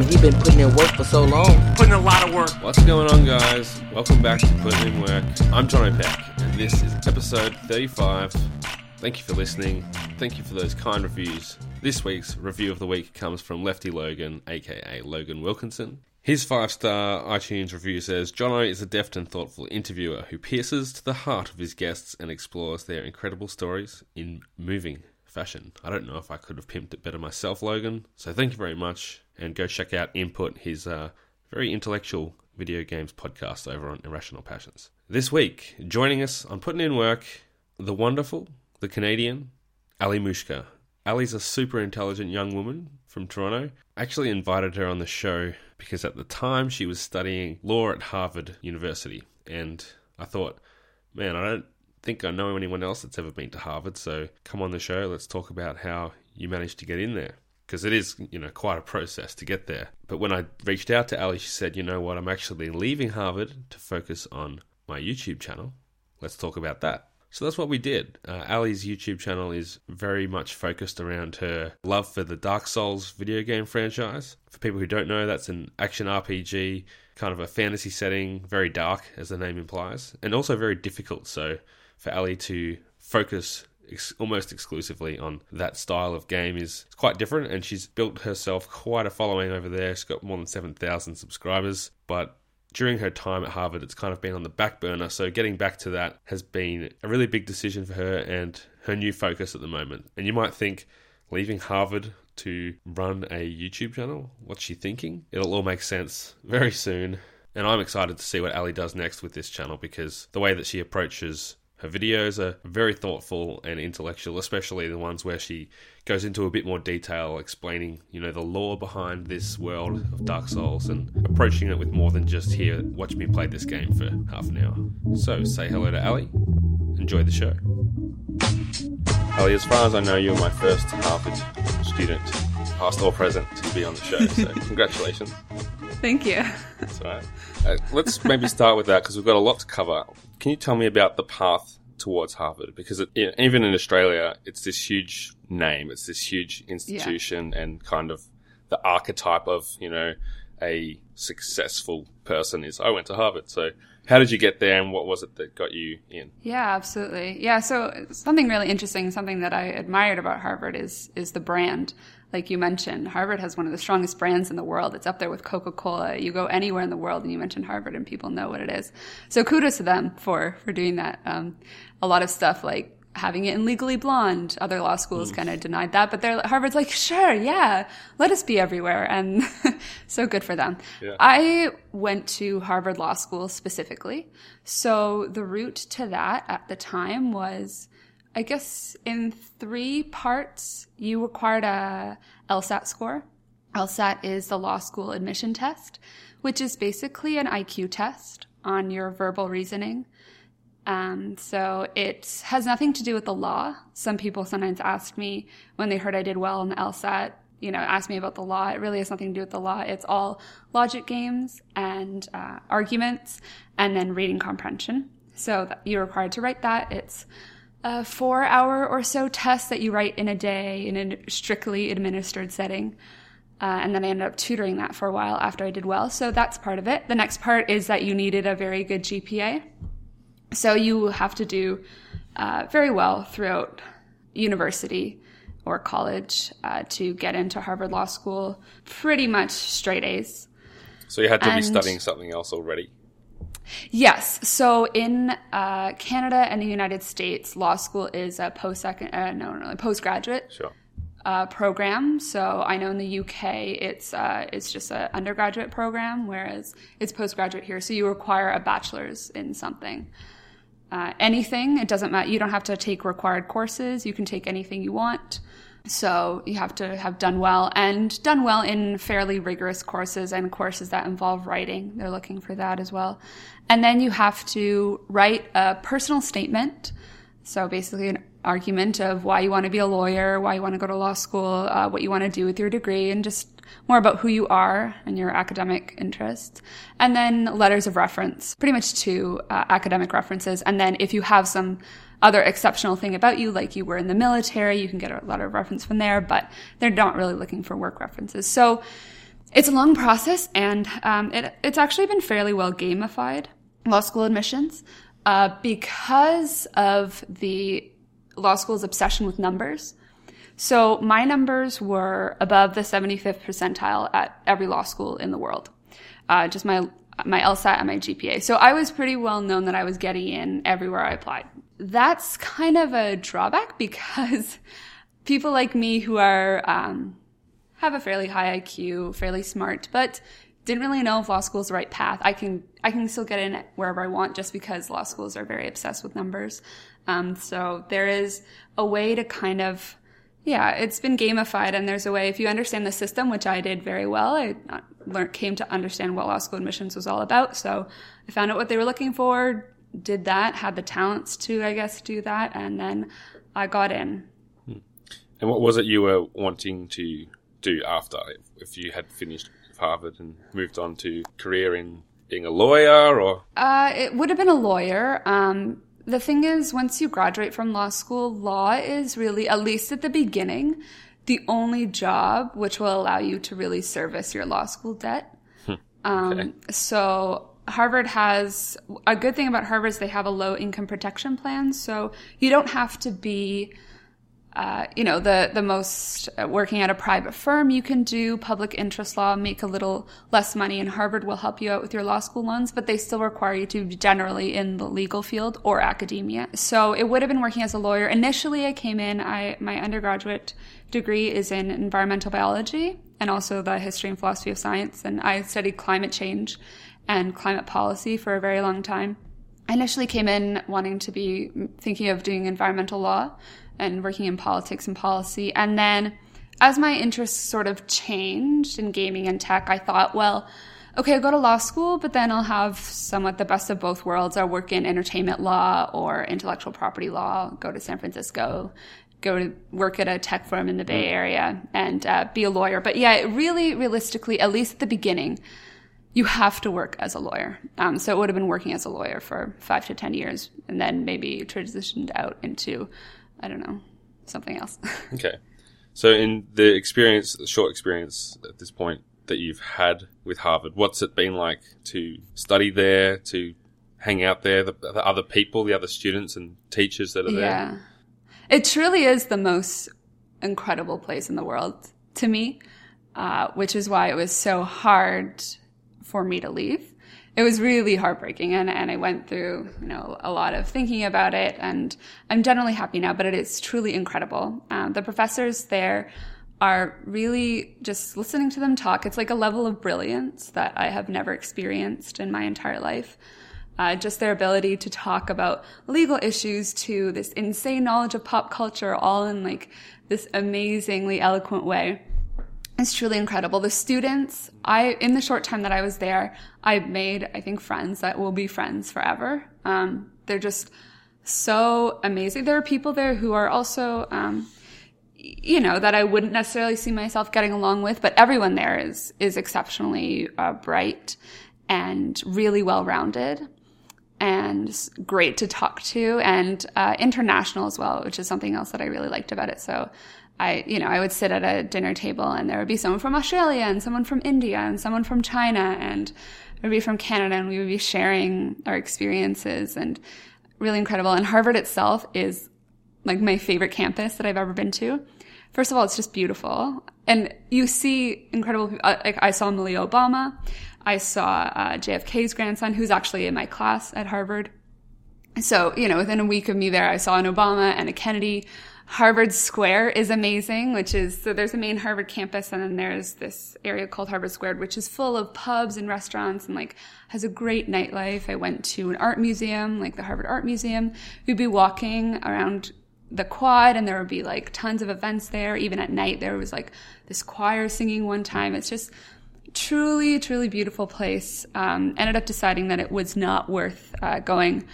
mean, he been putting in work for so long. Putting a lot of work. What's going on, guys? Welcome back to Putting in Work. I'm Johnny Peck, and this is episode 35. Thank you for listening. Thank you for those kind reviews. This week's review of the week comes from Lefty Logan, a.k.a. Logan Wilkinson. His 5-star iTunes review says, Jono is a deft and thoughtful interviewer who pierces to the heart of his guests and explores their incredible stories in moving fashion. I don't know if I could have pimped it better myself, Logan, so thank you very much, and go check out Input, his very intellectual video games podcast over on Irrational Passions. This week, joining us on Putting in Work, the wonderful, the Canadian, Ali Mushka. Ali's a super intelligent young woman from Toronto. I actually invited her on the show because at the time she was studying law at Harvard University, and I thought, man, I don't think I know anyone else that's ever been to Harvard, so come on the show, let's talk about how you managed to get in there, because it is, you know, quite a process to get there. But when I reached out to Ali, she said, you know what, I'm actually leaving Harvard to focus on my YouTube channel. Let's talk about that. So that's what we did. Ali's YouTube channel is very much focused around her love for the Dark Souls video game franchise. For people who don't know, that's an action RPG, kind of a fantasy setting, very dark, as the name implies, and also very difficult. So for Ali to focus almost exclusively on that style of game is quite different, and she's built herself quite a following over there. She's got more than 7,000 subscribers, but during her time at Harvard, it's kind of been on the back burner, so getting back to that has been a really big decision for her and her new focus at the moment. And you might think, leaving Harvard to run a YouTube channel? What's she thinking? It'll all make sense very soon. And I'm excited to see what Ali does next with this channel, because the way that she approaches her videos are very thoughtful and intellectual, especially the ones where she goes into a bit more detail explaining, you know, the lore behind this world of Dark Souls and approaching it with more than just, here, watch me play this game for half an hour. So say hello to Ali. Enjoy the show. Ali, as far as I know, you're my first Harvard student, past or present, to be on the show, so congratulations. Thank you. That's all right. Let's maybe start with that, because we've got a lot to cover. Can you tell me about the path towards Harvard? Because it, even in Australia, it's this huge name, it's this huge institution, and kind of the archetype of, you know, a successful person is, I went to Harvard. So how did you get there, and what was it that got you in? Yeah, absolutely. Yeah, so something really interesting, something that I admired about Harvard is the brand. Like you mentioned, Harvard has one of the strongest brands in the world. It's up there with Coca-Cola. You go anywhere in the world and you mention Harvard and people know what it is. So kudos to them for doing that. A lot of stuff like having it in Legally Blonde. Other law schools kind of denied that, but Harvard's like, sure, yeah, let us be everywhere. And so good for them. Yeah. I went to Harvard Law School specifically. So the route to that at the time was, I guess in three parts. You required a LSAT score. LSAT is the law school admission test, which is basically an IQ test on your verbal reasoning. So it has nothing to do with the law. Some people sometimes ask me when they heard I did well on the LSAT, you know, ask me about the law. It really has nothing to do with the law. It's all logic games and arguments, and then reading comprehension. So you're required to write that. It's a 4-hour or so test that you write in a day in a strictly administered setting. And then I ended up tutoring that for a while after I did well. So that's part of it. The next part is that you needed a very good GPA. So you have to do very well throughout university or college to get into Harvard Law School, pretty much straight A's. So you had to be studying something else already? Yes. So in Canada and the United States, law school is a postgraduate program. So I know in the UK, it's just an undergraduate program, whereas it's postgraduate here. So you require a bachelor's in something, anything. It doesn't matter. You don't have to take required courses. You can take anything you want. So you have to have done well in fairly rigorous courses and courses that involve writing. They're looking for that as well. And then you have to write a personal statement. So basically an argument of why you want to be a lawyer, why you want to go to law school, what you want to do with your degree, and just more about who you are and your academic interests. And then letters of reference, pretty much two academic references. And then if you have some other exceptional thing about you, like you were in the military, you can get a letter of reference from there, but they're not really looking for work references. So It's a long process, and it's actually been fairly well gamified, law school admissions, because of the law school's obsession with numbers. So my numbers were above the 75th percentile at every law school in the world, just my LSAT and my GPA. So I was pretty well known that I was getting in everywhere I applied. That's kind of a drawback because people like me who are have a fairly high IQ, fairly smart, but didn't really know if law school is the right path. I can still get in wherever I want just because law schools are very obsessed with numbers. So there is a way to kind of, it's been gamified, and there's a way, if you understand the system, which I did very well, came to understand what law school admissions was all about. So I found out what they were looking for, did that, had the talents to, I guess, do that, and then I got in. And what was it you were wanting to do after, if you had finished Harvard and moved on to career in being a lawyer, or? It would have been a lawyer. The thing is, once you graduate from law school, law is really, at least at the beginning, the only job which will allow you to really service your law school debt. Okay. So Harvard has, a good thing about Harvard is they have a low income protection plan, so you don't have to be the most working at a private firm. You can do public interest law, make a little less money, and Harvard will help you out with your law school loans, but they still require you to be generally in the legal field or academia. So it would have been working as a lawyer. Initially, I came in, my undergraduate degree is in environmental biology and also the history and philosophy of science, and I studied climate change and climate policy for a very long time. I initially came in wanting to be thinking of doing environmental law and working in politics and policy. And then as my interests sort of changed in gaming and tech, I thought, well, okay, I'll go to law school, but then I'll have somewhat the best of both worlds. I'll work in entertainment law or intellectual property law, go to San Francisco, go to work at a tech firm in the Bay Area, and be a lawyer. But yeah, really realistically, at least at the beginning, you have to work as a lawyer. So it would have been working as a lawyer for 5 to 10 years and then maybe transitioned out into, I don't know, something else. Okay. So in the experience, the short experience at this point that you've had with Harvard, what's it been like to study there, to hang out there, the other people, the other students and teachers that are there? Yeah. It truly is the most incredible place in the world to me, which is why it was so hard for me to leave. It was really heartbreaking, and I went through, a lot of thinking about it, and I'm generally happy now, but it is truly incredible. The professors there are really, just listening to them talk, it's like a level of brilliance that I have never experienced in my entire life. Just their ability to talk about legal issues to this insane knowledge of pop culture, all in like this amazingly eloquent way. It's truly incredible. The students, in the short time that I was there, I made, I think, friends that will be friends forever. They're just so amazing. There are people there who are also, that I wouldn't necessarily see myself getting along with, but everyone there is exceptionally bright and really well-rounded and great to talk to, and international as well, which is something else that I really liked about it. So I would sit at a dinner table and there would be someone from Australia and someone from India and someone from China, and I would be from Canada, and we would be sharing our experiences, and really incredible. And Harvard itself is like my favorite campus that I've ever been to. First of all, it's just beautiful. And you see incredible people. Like I saw Malia Obama. I saw JFK's grandson, who's actually in my class at Harvard. So, within a week of me there, I saw an Obama and a Kennedy. Harvard Square is amazing, so there's the main Harvard campus, and then there's this area called Harvard Square, which is full of pubs and restaurants and like has a great nightlife. I went to an art museum, like the Harvard Art Museum. We'd be walking around the quad and there would be like tons of events there. Even at night, there was like this choir singing one time. It's just truly, truly beautiful place. Ended up deciding that it was not worth going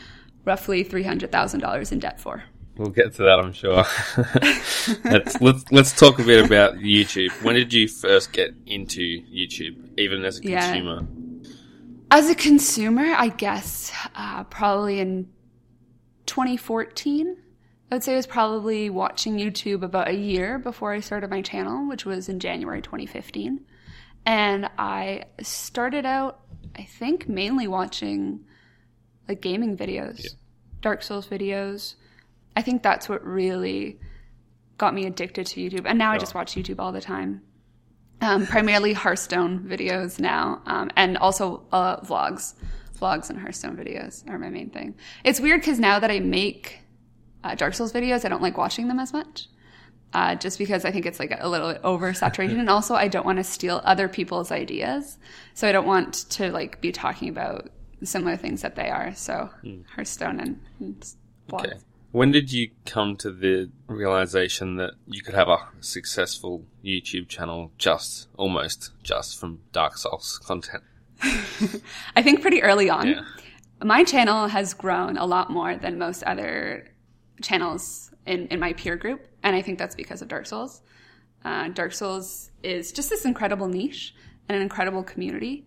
roughly $300,000 in debt for. We'll get to that, I'm sure. Let's talk a bit about YouTube. When did you first get into YouTube, even as a consumer? As a consumer, I guess probably in 2014. I would say I was probably watching YouTube about a year before I started my channel, which was in January 2015. And I started out, I think, mainly watching like gaming videos, Dark Souls videos. I think that's what really got me addicted to YouTube. And now I just watch YouTube all the time. Primarily Hearthstone videos now, and also vlogs. Vlogs and Hearthstone videos are my main thing. It's weird because now that I make Dark Souls videos, I don't like watching them as much, just because I think it's like a little bit oversaturated. And also I don't want to steal other people's ideas. So I don't want to like be talking about similar things that they are. So Hearthstone and vlogs. Okay. When did you come to the realization that you could have a successful YouTube channel just from Dark Souls content? I think pretty early on. Yeah. My channel has grown a lot more than most other channels in my peer group, and I think that's because of Dark Souls. Dark Souls is just this incredible niche and an incredible community,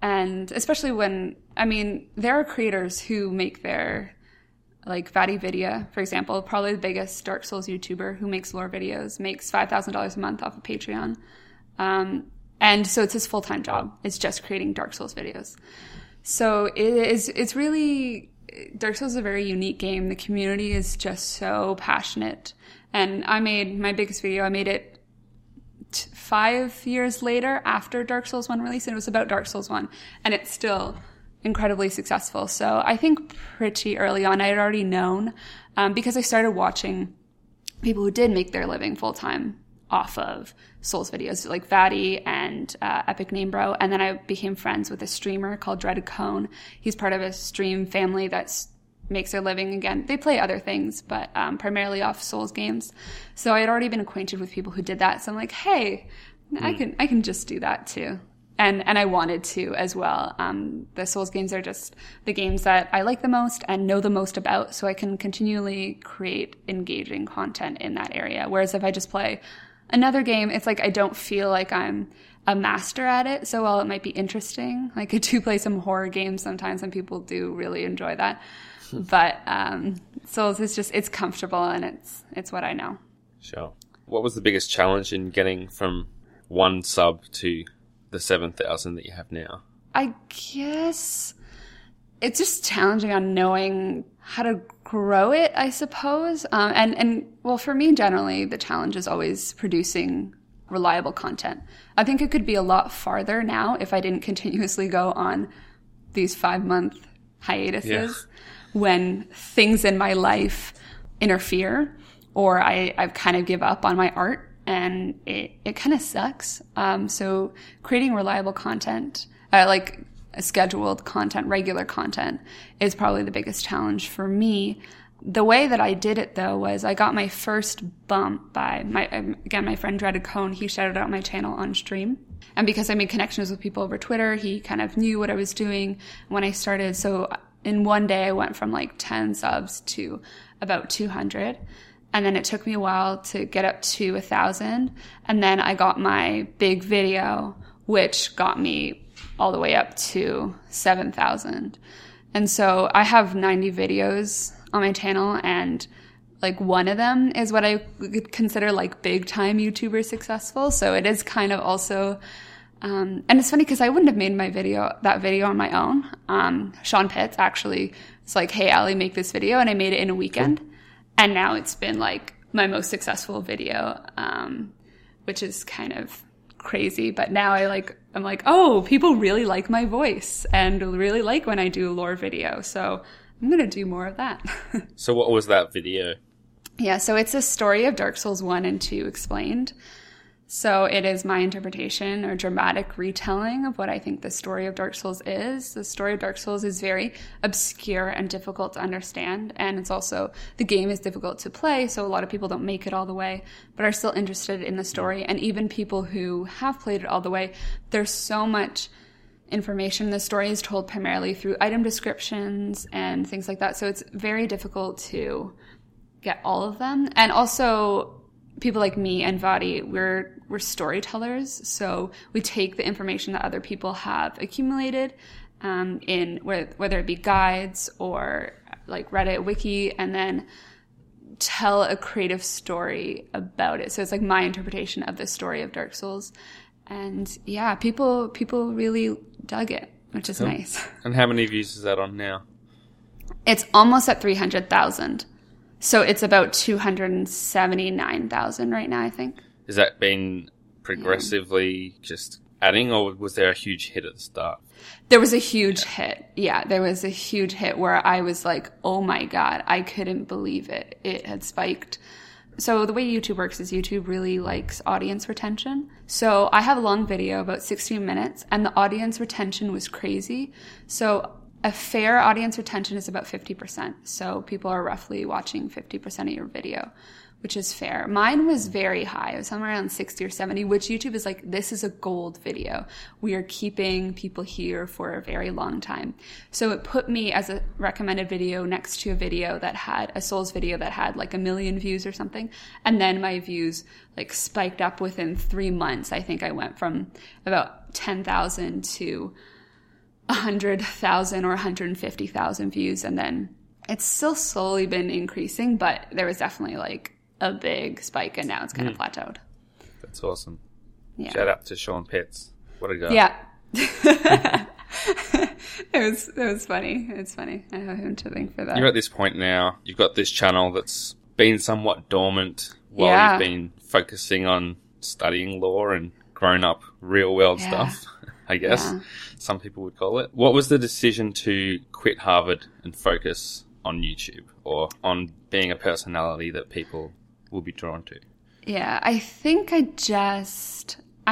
and especially when, I mean, there are creators who make their... like VaatiVidya, for example, probably the biggest Dark Souls YouTuber who makes lore videos, makes $5,000 a month off of Patreon. And so it's his full-time job. It's just creating Dark Souls videos. So it's really, Dark Souls is a very unique game. The community is just so passionate. And I made my biggest video, I made it 5 years later after Dark Souls 1 release, and it was about Dark Souls 1. And it's still incredibly successful. So I think pretty early on I had already known, because I started watching people who did make their living full-time off of Souls videos, like Vaati and Epic Name Bro. And then I became friends with a streamer called Dredd Cone. He's part of a stream family that makes their living again. They play other things, but primarily off Souls games. So I had already been acquainted with people who did that. So I'm like, hey, I can just do that too. And I wanted to as well. The Souls games are just the games that I like the most and know the most about, so I can continually create engaging content in that area. Whereas if I just play another game, it's like I don't feel like I'm a master at it. So while it might be interesting, like I do play some horror games sometimes, and people do really enjoy that. But Souls is just, it's comfortable and it's what I know. Sure. What was the biggest challenge in getting from one sub to the 7,000 that you have now? I guess it's just challenging on knowing how to grow it, I suppose. Well, for me, generally, the challenge is always producing reliable content. I think it could be a lot farther now if I didn't continuously go on these 5-month hiatuses when things in my life interfere or I've kind of give up on my art. And it kind of sucks. So creating reliable content, like scheduled content, regular content, is probably the biggest challenge for me. The way that I did it, though, was I got my first bump by my friend Dredd Cone. He shouted out my channel on stream. And because I made connections with people over Twitter, he kind of knew what I was doing when I started. So in one day, I went from like 10 subs to about 200. And then it took me a while to get up to 1,000. And then I got my big video, which got me all the way up to 7,000. And so I have 90 videos on my channel, and like one of them is what I could consider like big time YouTuber successful. So it is kind of also, and it's funny because I wouldn't have made that video on my own. Sean Pitts actually was like, hey, Ali, make this video. And I made it in a weekend. And now it's been like my most successful video, which is kind of crazy. But now I'm like, oh, people really like my voice and really like when I do lore video. So I'm going to do more of that. So what was that video? Yeah, so it's a story of Dark Souls 1 and 2 explained. So it is my interpretation or dramatic retelling of what I think the story of Dark Souls is. The story of Dark Souls is very obscure and difficult to understand. And it's also, the game is difficult to play, so a lot of people don't make it all the way, but are still interested in the story. And even people who have played it all the way, there's so much information. The story is told primarily through item descriptions and things like that. So it's very difficult to get all of them. And also, people like me and Vaati, we're storytellers, so we take the information that other people have accumulated, in whether it be guides or like Reddit wiki, and then tell a creative story about it. So it's like my interpretation of the story of Dark Souls, And yeah, people really dug it, which is nice. And how many views is that on now? It's almost at 300,000. So it's about 279,000 right now, I think. Has that been progressively just adding, or was there a huge hit at the start? There was a huge hit. Yeah, there was a huge hit where I was like, oh my God, I couldn't believe it. It had spiked. So the way YouTube works is YouTube really likes audience retention. So I have a long video, about 16 minutes, and the audience retention was crazy. So a fair audience retention is about 50%. So people are roughly watching 50% of your video, which is fair. Mine was very high. It was somewhere around 60 or 70, which YouTube is like, this is a gold video. We are keeping people here for a very long time. So it put me as a recommended video next to a video that had a Souls video that had like 1 million views or something. And then my views like spiked up within 3 months. I think I went from about 10,000 to 100,000 or 150,000 views, and then it's still slowly been increasing, but there was definitely like a big spike, and now it's kind of plateaued. That's awesome. Yeah. Shout out to Sean Pitts. What a guy. Yeah. It was funny. It's funny. I have him to thank for that. You're at this point now. You've got this channel that's been somewhat dormant while you've been focusing on studying law and grown up real world stuff, I guess. Yeah. Some people would call it. What was the decision to quit Harvard and focus on YouTube, or on being a personality that people will be drawn to? Yeah, I think I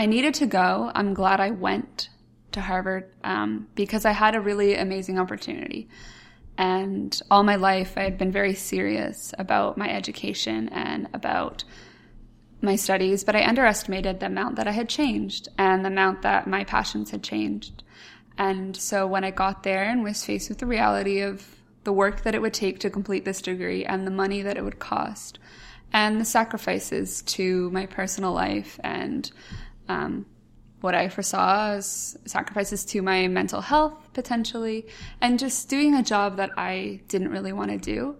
needed to go. I'm glad I went to Harvard because I had a really amazing opportunity. And all my life I had been very serious about my education and about my studies, but I underestimated the amount that I had changed and the amount that my passions had changed. And so when I got there and was faced with the reality of the work that it would take to complete this degree and the money that it would cost and the sacrifices to my personal life and what I foresaw as sacrifices to my mental health potentially, and just doing a job that I didn't really want to do,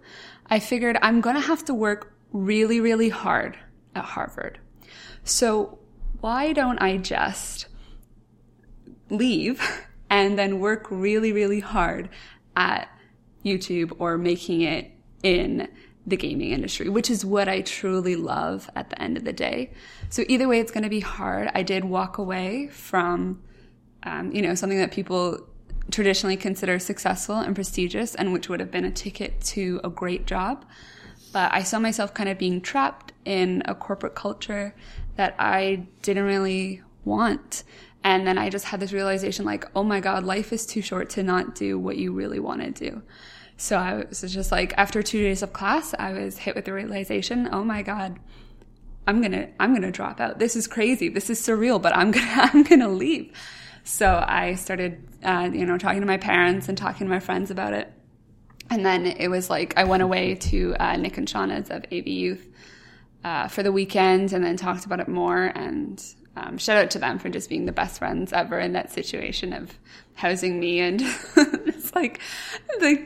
I figured I'm going to have to work really, really hard at Harvard. So why don't I just leave and then work really, really hard at YouTube or making it in the gaming industry, which is what I truly love at the end of the day. So either way, it's going to be hard. I did walk away from, something that people traditionally consider successful and prestigious and which would have been a ticket to a great job. But I saw myself kind of being trapped in a corporate culture that I didn't really want. And then I just had this realization like, oh my God, life is too short to not do what you really want to do. So I was just like, after 2 days of class, I was hit with the realization, oh my God, I'm going to drop out. This is crazy. This is surreal, but I'm going to leave. So I started, talking to my parents and talking to my friends about it. And then it was like I went away to Nick and Shauna's of AV Youth for the weekend, and then talked about it more. And shout out to them for just being the best friends ever in that situation of housing me. And it's like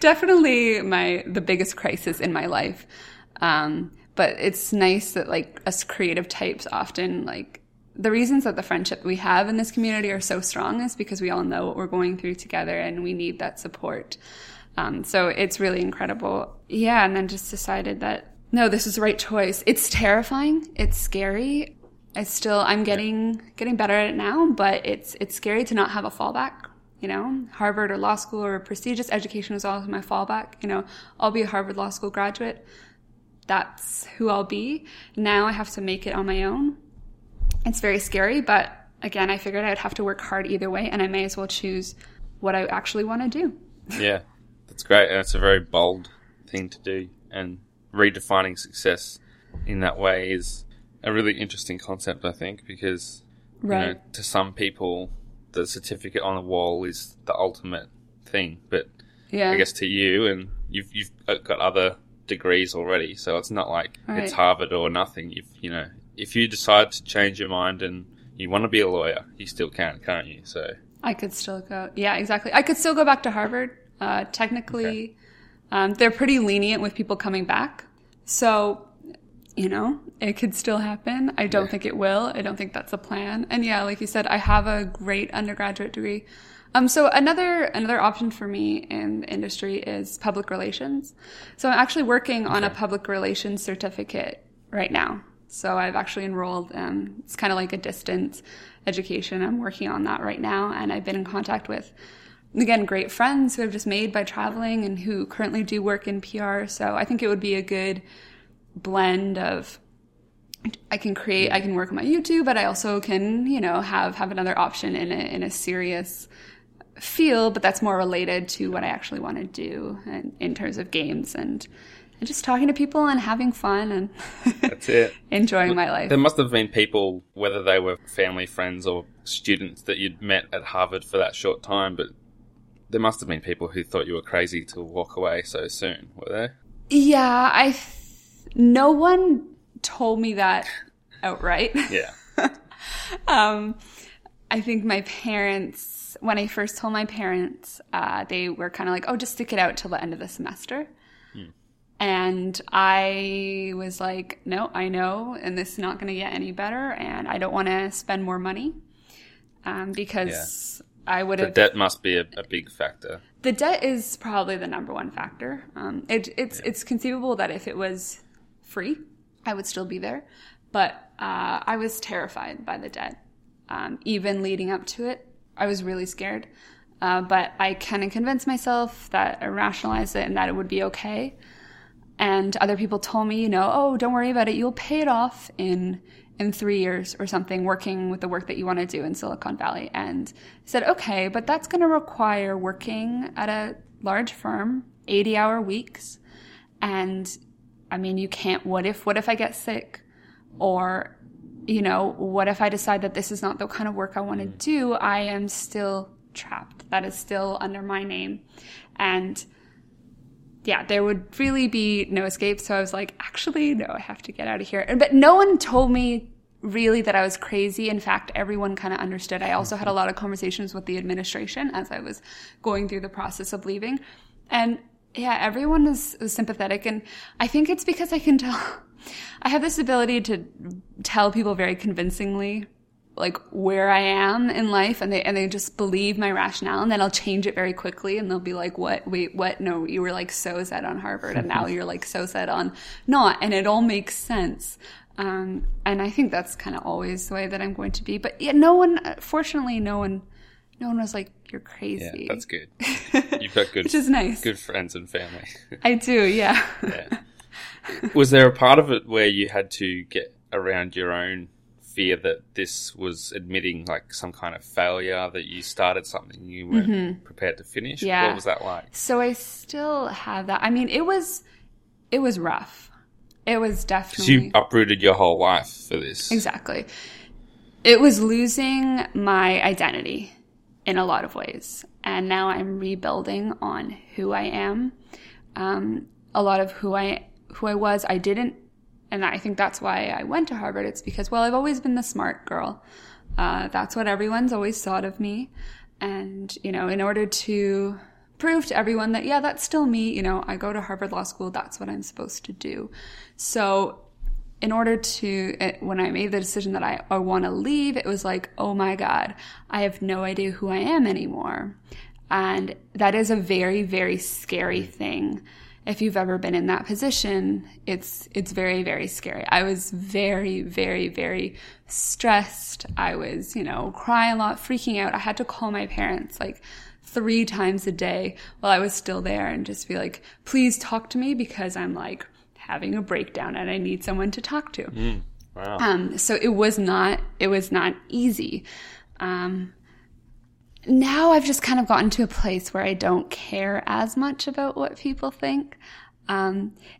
definitely the biggest crisis in my life. But it's nice that like us creative types often like the reasons that the friendship we have in this community are so strong is because we all know what we're going through together, and we need that support. So it's really incredible. Yeah, and then just decided that, no, this is the right choice. It's terrifying. It's scary. I'm getting better at it now, but it's scary to not have a fallback, Harvard or law school or prestigious education was always my fallback. I'll be a Harvard Law School graduate. That's who I'll be. Now I have to make it on my own. It's very scary, but again, I figured I'd have to work hard either way, and I may as well choose what I actually want to do. Yeah. It's great, and it's a very bold thing to do, and redefining success in that way is a really interesting concept, I think, because to some people the certificate on the wall is the ultimate thing, but I guess to you, and you've got other degrees already, so it's not like it's Harvard or nothing. If you decide to change your mind and you want to be a lawyer, you still can, can't you? So I could still go. Yeah, exactly. I could still go back to Harvard. Technically, they're pretty lenient with people coming back. So you know, it could still happen. I don't think it will. I don't think that's the plan. And yeah, like you said, I have a great undergraduate degree. So another option for me in the industry is public relations. So I'm actually working on a public relations certificate right now. So I've actually enrolled, it's kind of like a distance education. I'm working on that right now. And I've been in contact with, again, great friends who I've just made by traveling and who currently do work in PR. So I think it would be a good blend of, I can work on my YouTube, but I also can, you know, have another option in a serious field, but that's more related to what I actually want to do in terms of games and just talking to people and having fun and that's it. Enjoying my life. There must have been people, whether they were family, friends, or students that you'd met at Harvard for that short time, but there must have been people who thought you were crazy to walk away so soon, were there? Yeah, no one told me that outright. Yeah. I think my parents, when I first told my parents, they were kind of like, oh, just stick it out till the end of the semester. And I was like, no, I know, and this is not going to get any better, and I don't want to spend more money because I would have... The debt must be a big factor. The debt is probably the number one factor. It's conceivable that if it was free, I would still be there, but I was terrified by the debt. Even leading up to it, I was really scared, but I kind of convinced myself that I rationalized it and that it would be okay. And other people told me, you know, oh, don't worry about it. You'll pay it off in 3 years or something, working with the work that you want to do in Silicon Valley. And I said, okay, but that's going to require working at a large firm, 80-hour weeks. And I mean, you can't, what if I get sick? Or, you know, what if I decide that this is not the kind of work I want to do? I am still trapped. That is still under my name. And yeah, there would really be no escape. So I was like, actually, no, I have to get out of here. But no one told me really that I was crazy. In fact, everyone kind of understood. I also had a lot of conversations with the administration as I was going through the process of leaving. And yeah, everyone is sympathetic. And I think it's because I can tell, I have this ability to tell people very convincingly, like, where I am in life, and they just believe my rationale, and then I'll change it very quickly, and they'll be like, what, wait, what? No, you were like so set on Harvard, and now you're like so set on not, and it all makes sense. And I think that's kind of always the way that I'm going to be. But yeah, fortunately, no one was like, you're crazy. Yeah, that's good. You've got good, which is nice. Good friends and family. I do, yeah. Yeah. Was there a part of it where you had to get around your own fear that this was admitting like some kind of failure, that you started something you weren't prepared to finish? Yeah. What was that like? So I still have that. I mean, it was rough. It was definitely... 'Cause you uprooted your whole life for this. Exactly. It was losing my identity in a lot of ways. And now I'm rebuilding on who I am. A lot of who I was, I didn't. And I think that's why I went to Harvard. It's because, well, I've always been the smart girl. That's what everyone's always thought of me. And, you know, in order to prove to everyone that, yeah, that's still me, you know, I go to Harvard Law School, that's what I'm supposed to do. So in order to, when I made the decision that I want to leave, it was like, oh my God, I have no idea who I am anymore. And that is a very, very scary thing. If you've ever been in that position, it's very, very scary. I was very, very, very stressed. I was, you know, crying a lot, freaking out. I had to call my parents like 3 times a day while I was still there and just be like, please talk to me because I'm like having a breakdown and I need someone to talk to. Wow. So it was not easy. Now I've just kind of gotten to a place where I don't care as much about what people think.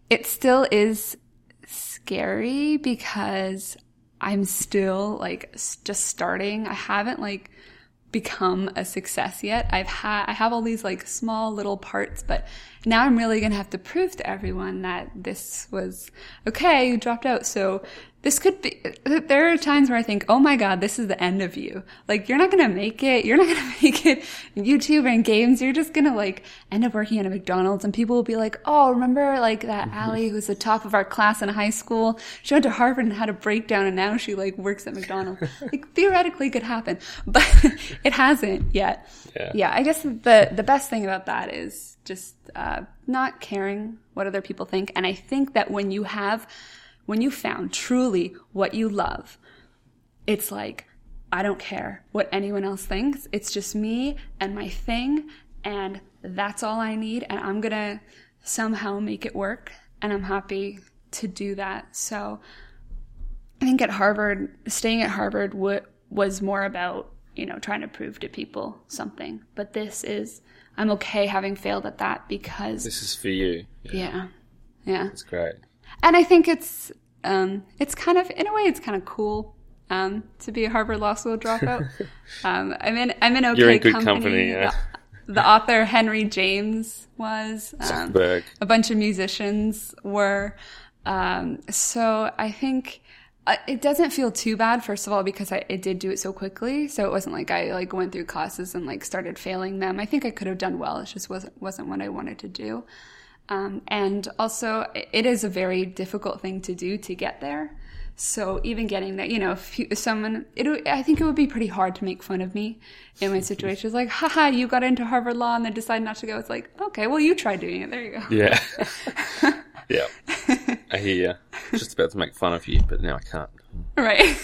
It still is scary because I'm still like just starting. I haven't like become a success yet. I have all these like small little parts, but now I'm really going to have to prove to everyone that this was okay. You dropped out. So This could be, there are times where I think, oh my God, this is the end of you. Like, you're not going to make it. You're not going to make it YouTube and games. You're just going to like end up working at a McDonald's and people will be like, oh, remember like that Ali who's the top of our class in high school? She went to Harvard and had a breakdown and now she like works at McDonald's. Like theoretically could happen, but it hasn't yet. Yeah. I guess the best thing about that is just, not caring what other people think. And I think that when you found truly what you love, it's like, I don't care what anyone else thinks. It's just me and my thing, and that's all I need, and I'm going to somehow make it work, and I'm happy to do that. So I think at Harvard, staying at Harvard was more about, you know, trying to prove to people something. But this is, I'm okay having failed at that because... This is for you. Yeah. That's great. And I think it's kind of, in a way, it's kind of cool to be a Harvard Law School dropout. I'm in okay. You're in good company. Yeah. The author Henry James was. A bunch of musicians were. So I think it doesn't feel too bad, first of all, because I did do it so quickly. So it wasn't like I like went through classes and like started failing them. I think I could have done well. It just wasn't what I wanted to do. And also it is a very difficult thing to do to get there. So even getting that, you know, I think it would be pretty hard to make fun of me in my situation. It's like, haha, you got into Harvard Law and then decided not to go. It's like, okay, well, you try doing it. There you go. Yeah. Yeah. I hear you. I was just about to make fun of you, but now I can't. Right.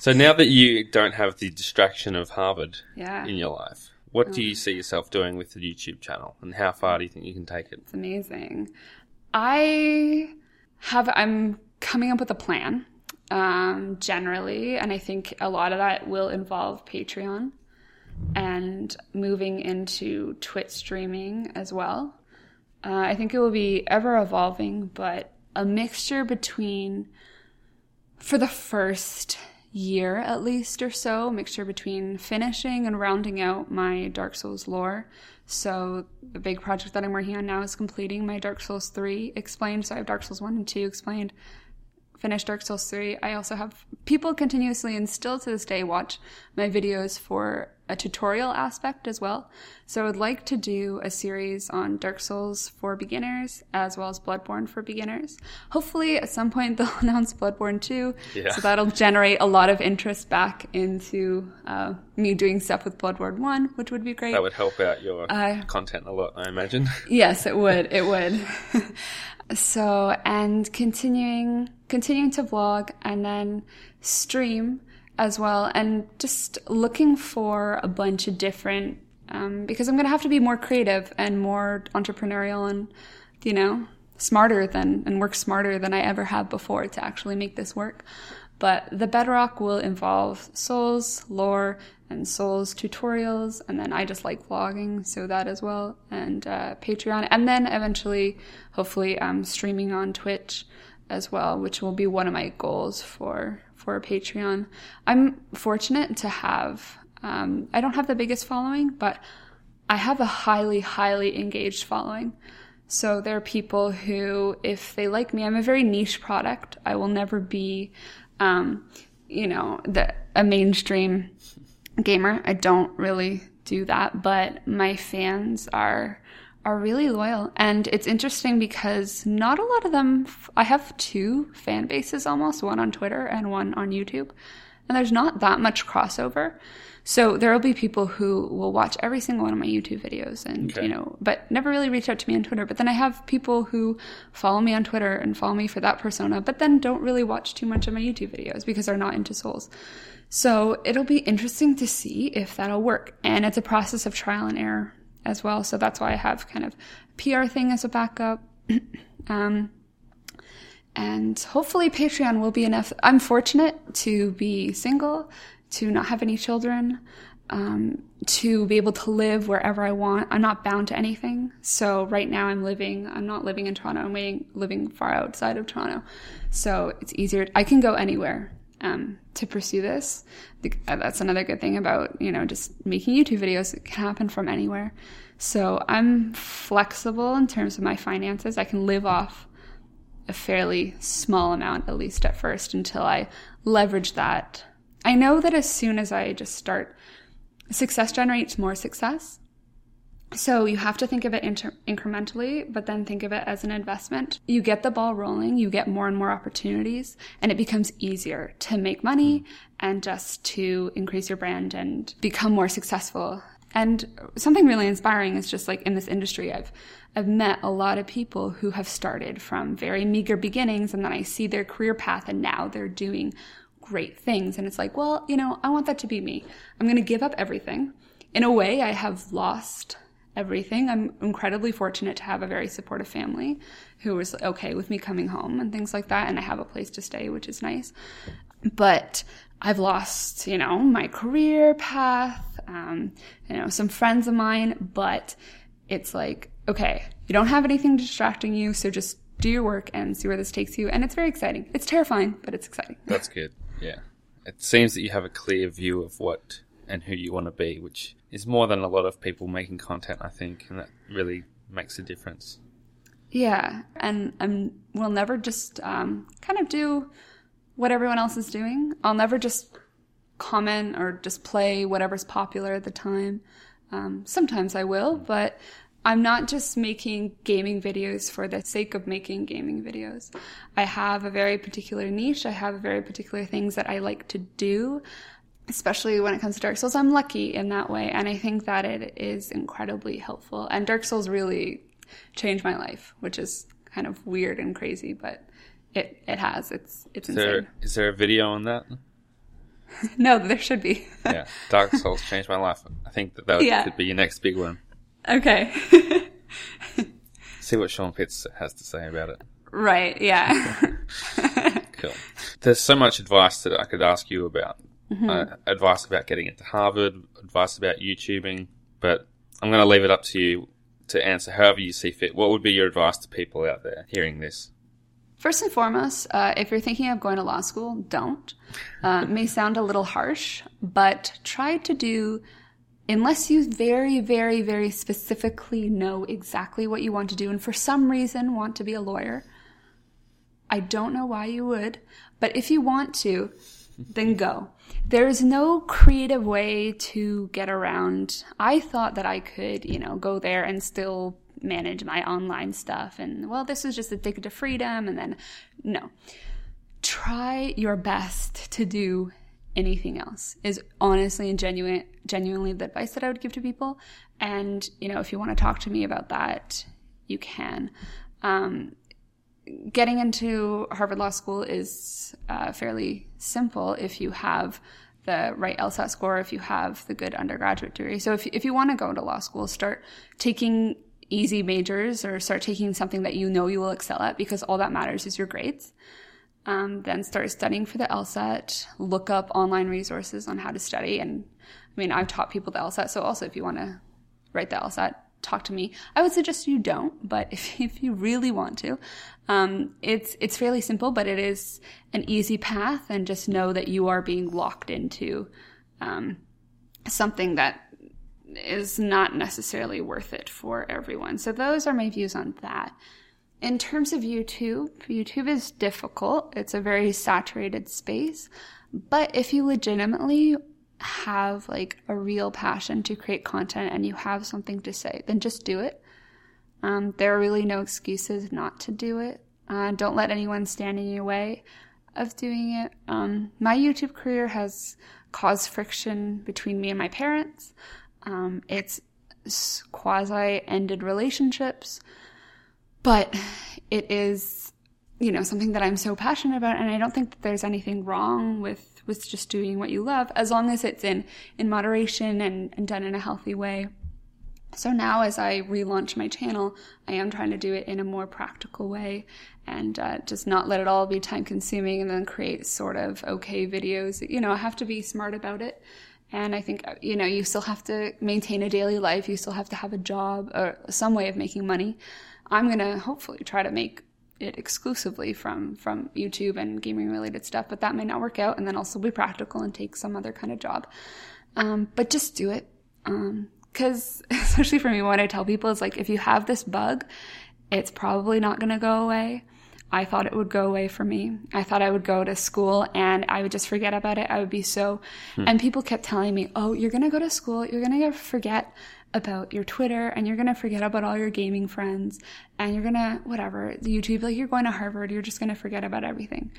So now that you don't have the distraction of Harvard in your life, what do you see yourself doing with the YouTube channel, and how far do you think you can take it? It's amazing. I'm coming up with a plan, generally, and I think a lot of that will involve Patreon and moving into Twitch streaming as well. I think it will be ever evolving, but a mixture between, for the first year at least or so, mixture between finishing and rounding out my Dark Souls lore. So the big project that I'm working on now is completing my Dark Souls 3 explained. So I have Dark Souls 1 and 2 explained, finished Dark Souls 3. I also have people continuously and still to this day watch my videos for a tutorial aspect as well. So I would like to do a series on Dark Souls for beginners as well as Bloodborne for beginners. Hopefully at some point they'll announce Bloodborne 2. Yeah. So that'll generate a lot of interest back into me doing stuff with Bloodborne 1, which would be great. That would help out your content a lot, I imagine. Yes, it would. It would. So, and continuing to vlog and then stream as well, and just looking for a bunch of different, because I'm going to have to be more creative and more entrepreneurial and, you know, work smarter than I ever have before to actually make this work. But the bedrock will involve Souls lore and Souls tutorials, and then I just like vlogging, so that as well, and Patreon, and then eventually, hopefully, streaming on Twitch as well, which will be one of my goals for Patreon. I'm fortunate to have, I don't have the biggest following, but I have a highly, highly engaged following. So there are people who, if they like me, I'm a very niche product. I will never be, a mainstream gamer. I don't really do that, but my fans are really loyal. And it's interesting because not a lot of them, I have two fan bases almost, one on Twitter and one on YouTube, and there's not that much crossover. So there will be people who will watch every single one of my YouTube videos and, but never really reach out to me on Twitter. But then I have people who follow me on Twitter and follow me for that persona, but then don't really watch too much of my YouTube videos because they're not into Souls. So it'll be interesting to see if that'll work. And it's a process of trial and error as well. So that's why I have kind of PR thing as a backup. And hopefully Patreon will be enough. I'm fortunate to be single, to not have any children, to be able to live wherever I want. I'm not bound to anything. So right now I'm not living in Toronto. I'm living far outside of Toronto. So it's easier. I can go anywhere to pursue this. That's another good thing about, just making YouTube videos. It can happen from anywhere. So I'm flexible in terms of my finances. I can live off a fairly small amount, at least at first, until I leverage that. I know that as soon as I just start, success generates more success. So you have to think of it incrementally, but then think of it as an investment. You get the ball rolling, you get more and more opportunities, and it becomes easier to make money and just to increase your brand and become more successful. And something really inspiring is just like in this industry, I've met a lot of people who have started from very meager beginnings, and then I see their career path and now they're doing great things. And it's like, well, you know, I want that to be me. I'm going to give up everything. In a way, I have lost everything. I'm incredibly fortunate to have a very supportive family who was okay with me coming home and things like that. And I have a place to stay, which is nice. But I've lost, you know, my career path, you know, some friends of mine, but it's like, okay, you don't have anything distracting you. So just do your work and see where this takes you. And it's very exciting. It's terrifying, but it's exciting. That's good. Yeah. It seems that you have a clear view of what and who you want to be, which is more than a lot of people making content, I think. And that really makes a difference. Yeah. And we'll never just kind of do what everyone else is doing. I'll never just comment or just play whatever's popular at the time. Sometimes I will, but I'm not just making gaming videos for the sake of making gaming videos. I have a very particular niche. I have very particular things that I like to do, especially when it comes to Dark Souls. I'm lucky in that way, and I think that it is incredibly helpful. And Dark Souls really changed my life, which is kind of weird and crazy, but it has. It's insane. Is there a video on that? No, there should be. Yeah, Dark Souls changed my life. I think that could be your next big one. Okay. See what Sean Pitts has to say about it. Right, yeah. Cool. There's so much advice that I could ask you about. Mm-hmm. Advice about getting into Harvard, advice about YouTubing, but I'm going to leave it up to you to answer however you see fit. What would be your advice to people out there hearing this? First and foremost, if you're thinking of going to law school, don't. May sound a little harsh, but try to do, unless you very, very, very specifically know exactly what you want to do and for some reason want to be a lawyer, I don't know why you would, but if you want to, then go. There is no creative way to get around. I thought that I could, you know, go there and still manage my online stuff and, well, this is just addicted to freedom, and then no. Try your best to do anything else is honestly and genuinely the advice that I would give to people. And, you know, if you want to talk to me about that, you can. Getting into Harvard Law School is fairly simple if you have the right LSAT score, if you have the good undergraduate degree. So if you want to go into law school, start taking easy majors or start taking something that you know you will excel at, because all that matters is your grades. Then start studying for the LSAT. Look up online resources on how to study. And I mean, I've taught people the LSAT. So also, if you want to write the LSAT, talk to me. I would suggest you don't, but if you really want to, it's fairly simple, but it is an easy path. And just know that you are being locked into something that is not necessarily worth it for everyone. So those are my views on that. In terms of YouTube is difficult. It's a very saturated space. But if you legitimately have like a real passion to create content and you have something to say, then just do it. There are really no excuses not to do it. Don't let anyone stand in your way of doing it. My YouTube career has caused friction between me and my parents. It's quasi-ended relationships. But it is, you know, something that I'm so passionate about, and I don't think that there's anything wrong with just doing what you love, as long as it's in moderation and done in a healthy way. So now as I relaunch my channel, I am trying to do it in a more practical way and just not let it all be time-consuming and then create sort of okay videos. You know, I have to be smart about it. And I think, you know, you still have to maintain a daily life. You still have to have a job or some way of making money. I'm going to hopefully try to make it exclusively from YouTube and gaming-related stuff, but that may not work out, and then also be practical and take some other kind of job. But just do it. Because, especially for me, what I tell people is, like, if you have this bug, it's probably not going to go away. I thought it would go away from me. I thought I would go to school and I would just forget about it. I would be so... And people kept telling me, oh, you're going to go to school. You're going to forget about your Twitter and you're going to forget about all your gaming friends and you're going to whatever, YouTube. Like, you're going to Harvard. You're just going to forget about everything.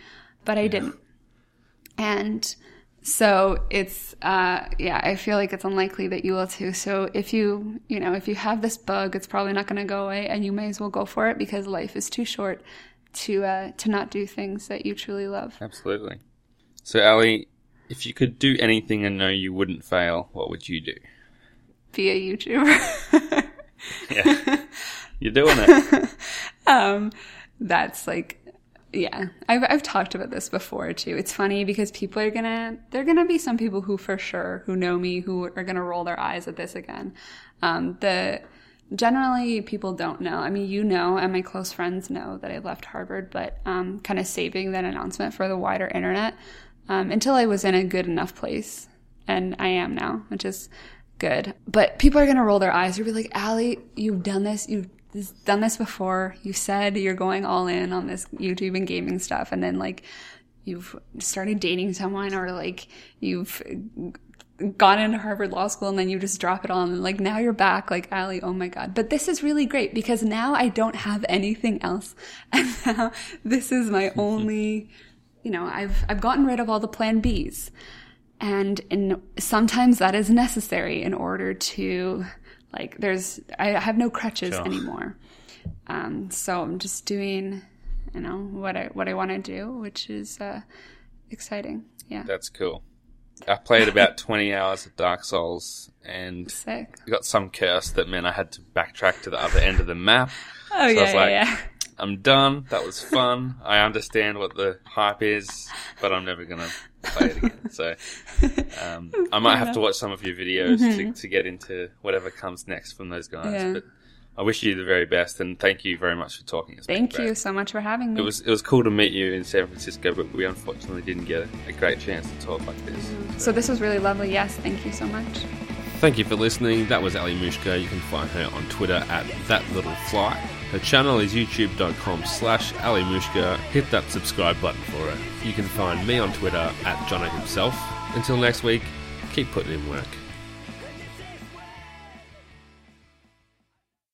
But I didn't. And so it's, yeah, I feel like it's unlikely that you will too. So if you, you know, if you have this bug, it's probably not going to go away and you may as well go for it because life is too short to not do things that you truly love. Absolutely. So, Ali, if you could do anything and know you wouldn't fail, what would you do? Be a YouTuber. Yeah. You're doing it. That's like... Yeah, I've talked about this before too. It's funny because people are gonna, there're gonna be some people who for sure, who know me, who are gonna roll their eyes at this again. Generally people don't know. I mean, you know, and my close friends know that I left Harvard, but kind of saving that announcement for the wider internet until I was in a good enough place, and I am now, which is good. But people are gonna roll their eyes. They'll be like, "Ali, you've done this. You've done this before. You said you're going all in on this YouTube and gaming stuff, and then like you've started dating someone, or like you've gone into Harvard Law School, and then you just drop it all, and like now you're back, like Ali, oh my god!" But this is really great because now I don't have anything else, and now this is my only. You know, I've gotten rid of all the Plan Bs, and sometimes that is necessary in order to. Like, I have no crutches anymore. So I'm just doing, you know, what I want to do, which is exciting. Yeah. That's cool. I played about 20 hours of Dark Souls and got some curse that meant I had to backtrack to the other end of the map. Oh, so yeah, I was like, yeah. I'm done. That was fun. I understand what the hype is, but I'm never going to play it again. So I might have to watch some of your videos to get into whatever comes next from those guys. Yeah. But I wish you the very best, and thank you very much for talking. Thank you so much for having me. It was cool to meet you in San Francisco, but we unfortunately didn't get a great chance to talk like this. So this was really lovely. Yes, thank you so much. Thank you for listening. That was Ali Mushka. You can find her on Twitter at ThatLittleFly. Her channel is youtube.com/Ali Mushka. Hit that subscribe button for her. You can find me on Twitter at Jono himself. Until next week, keep putting in work.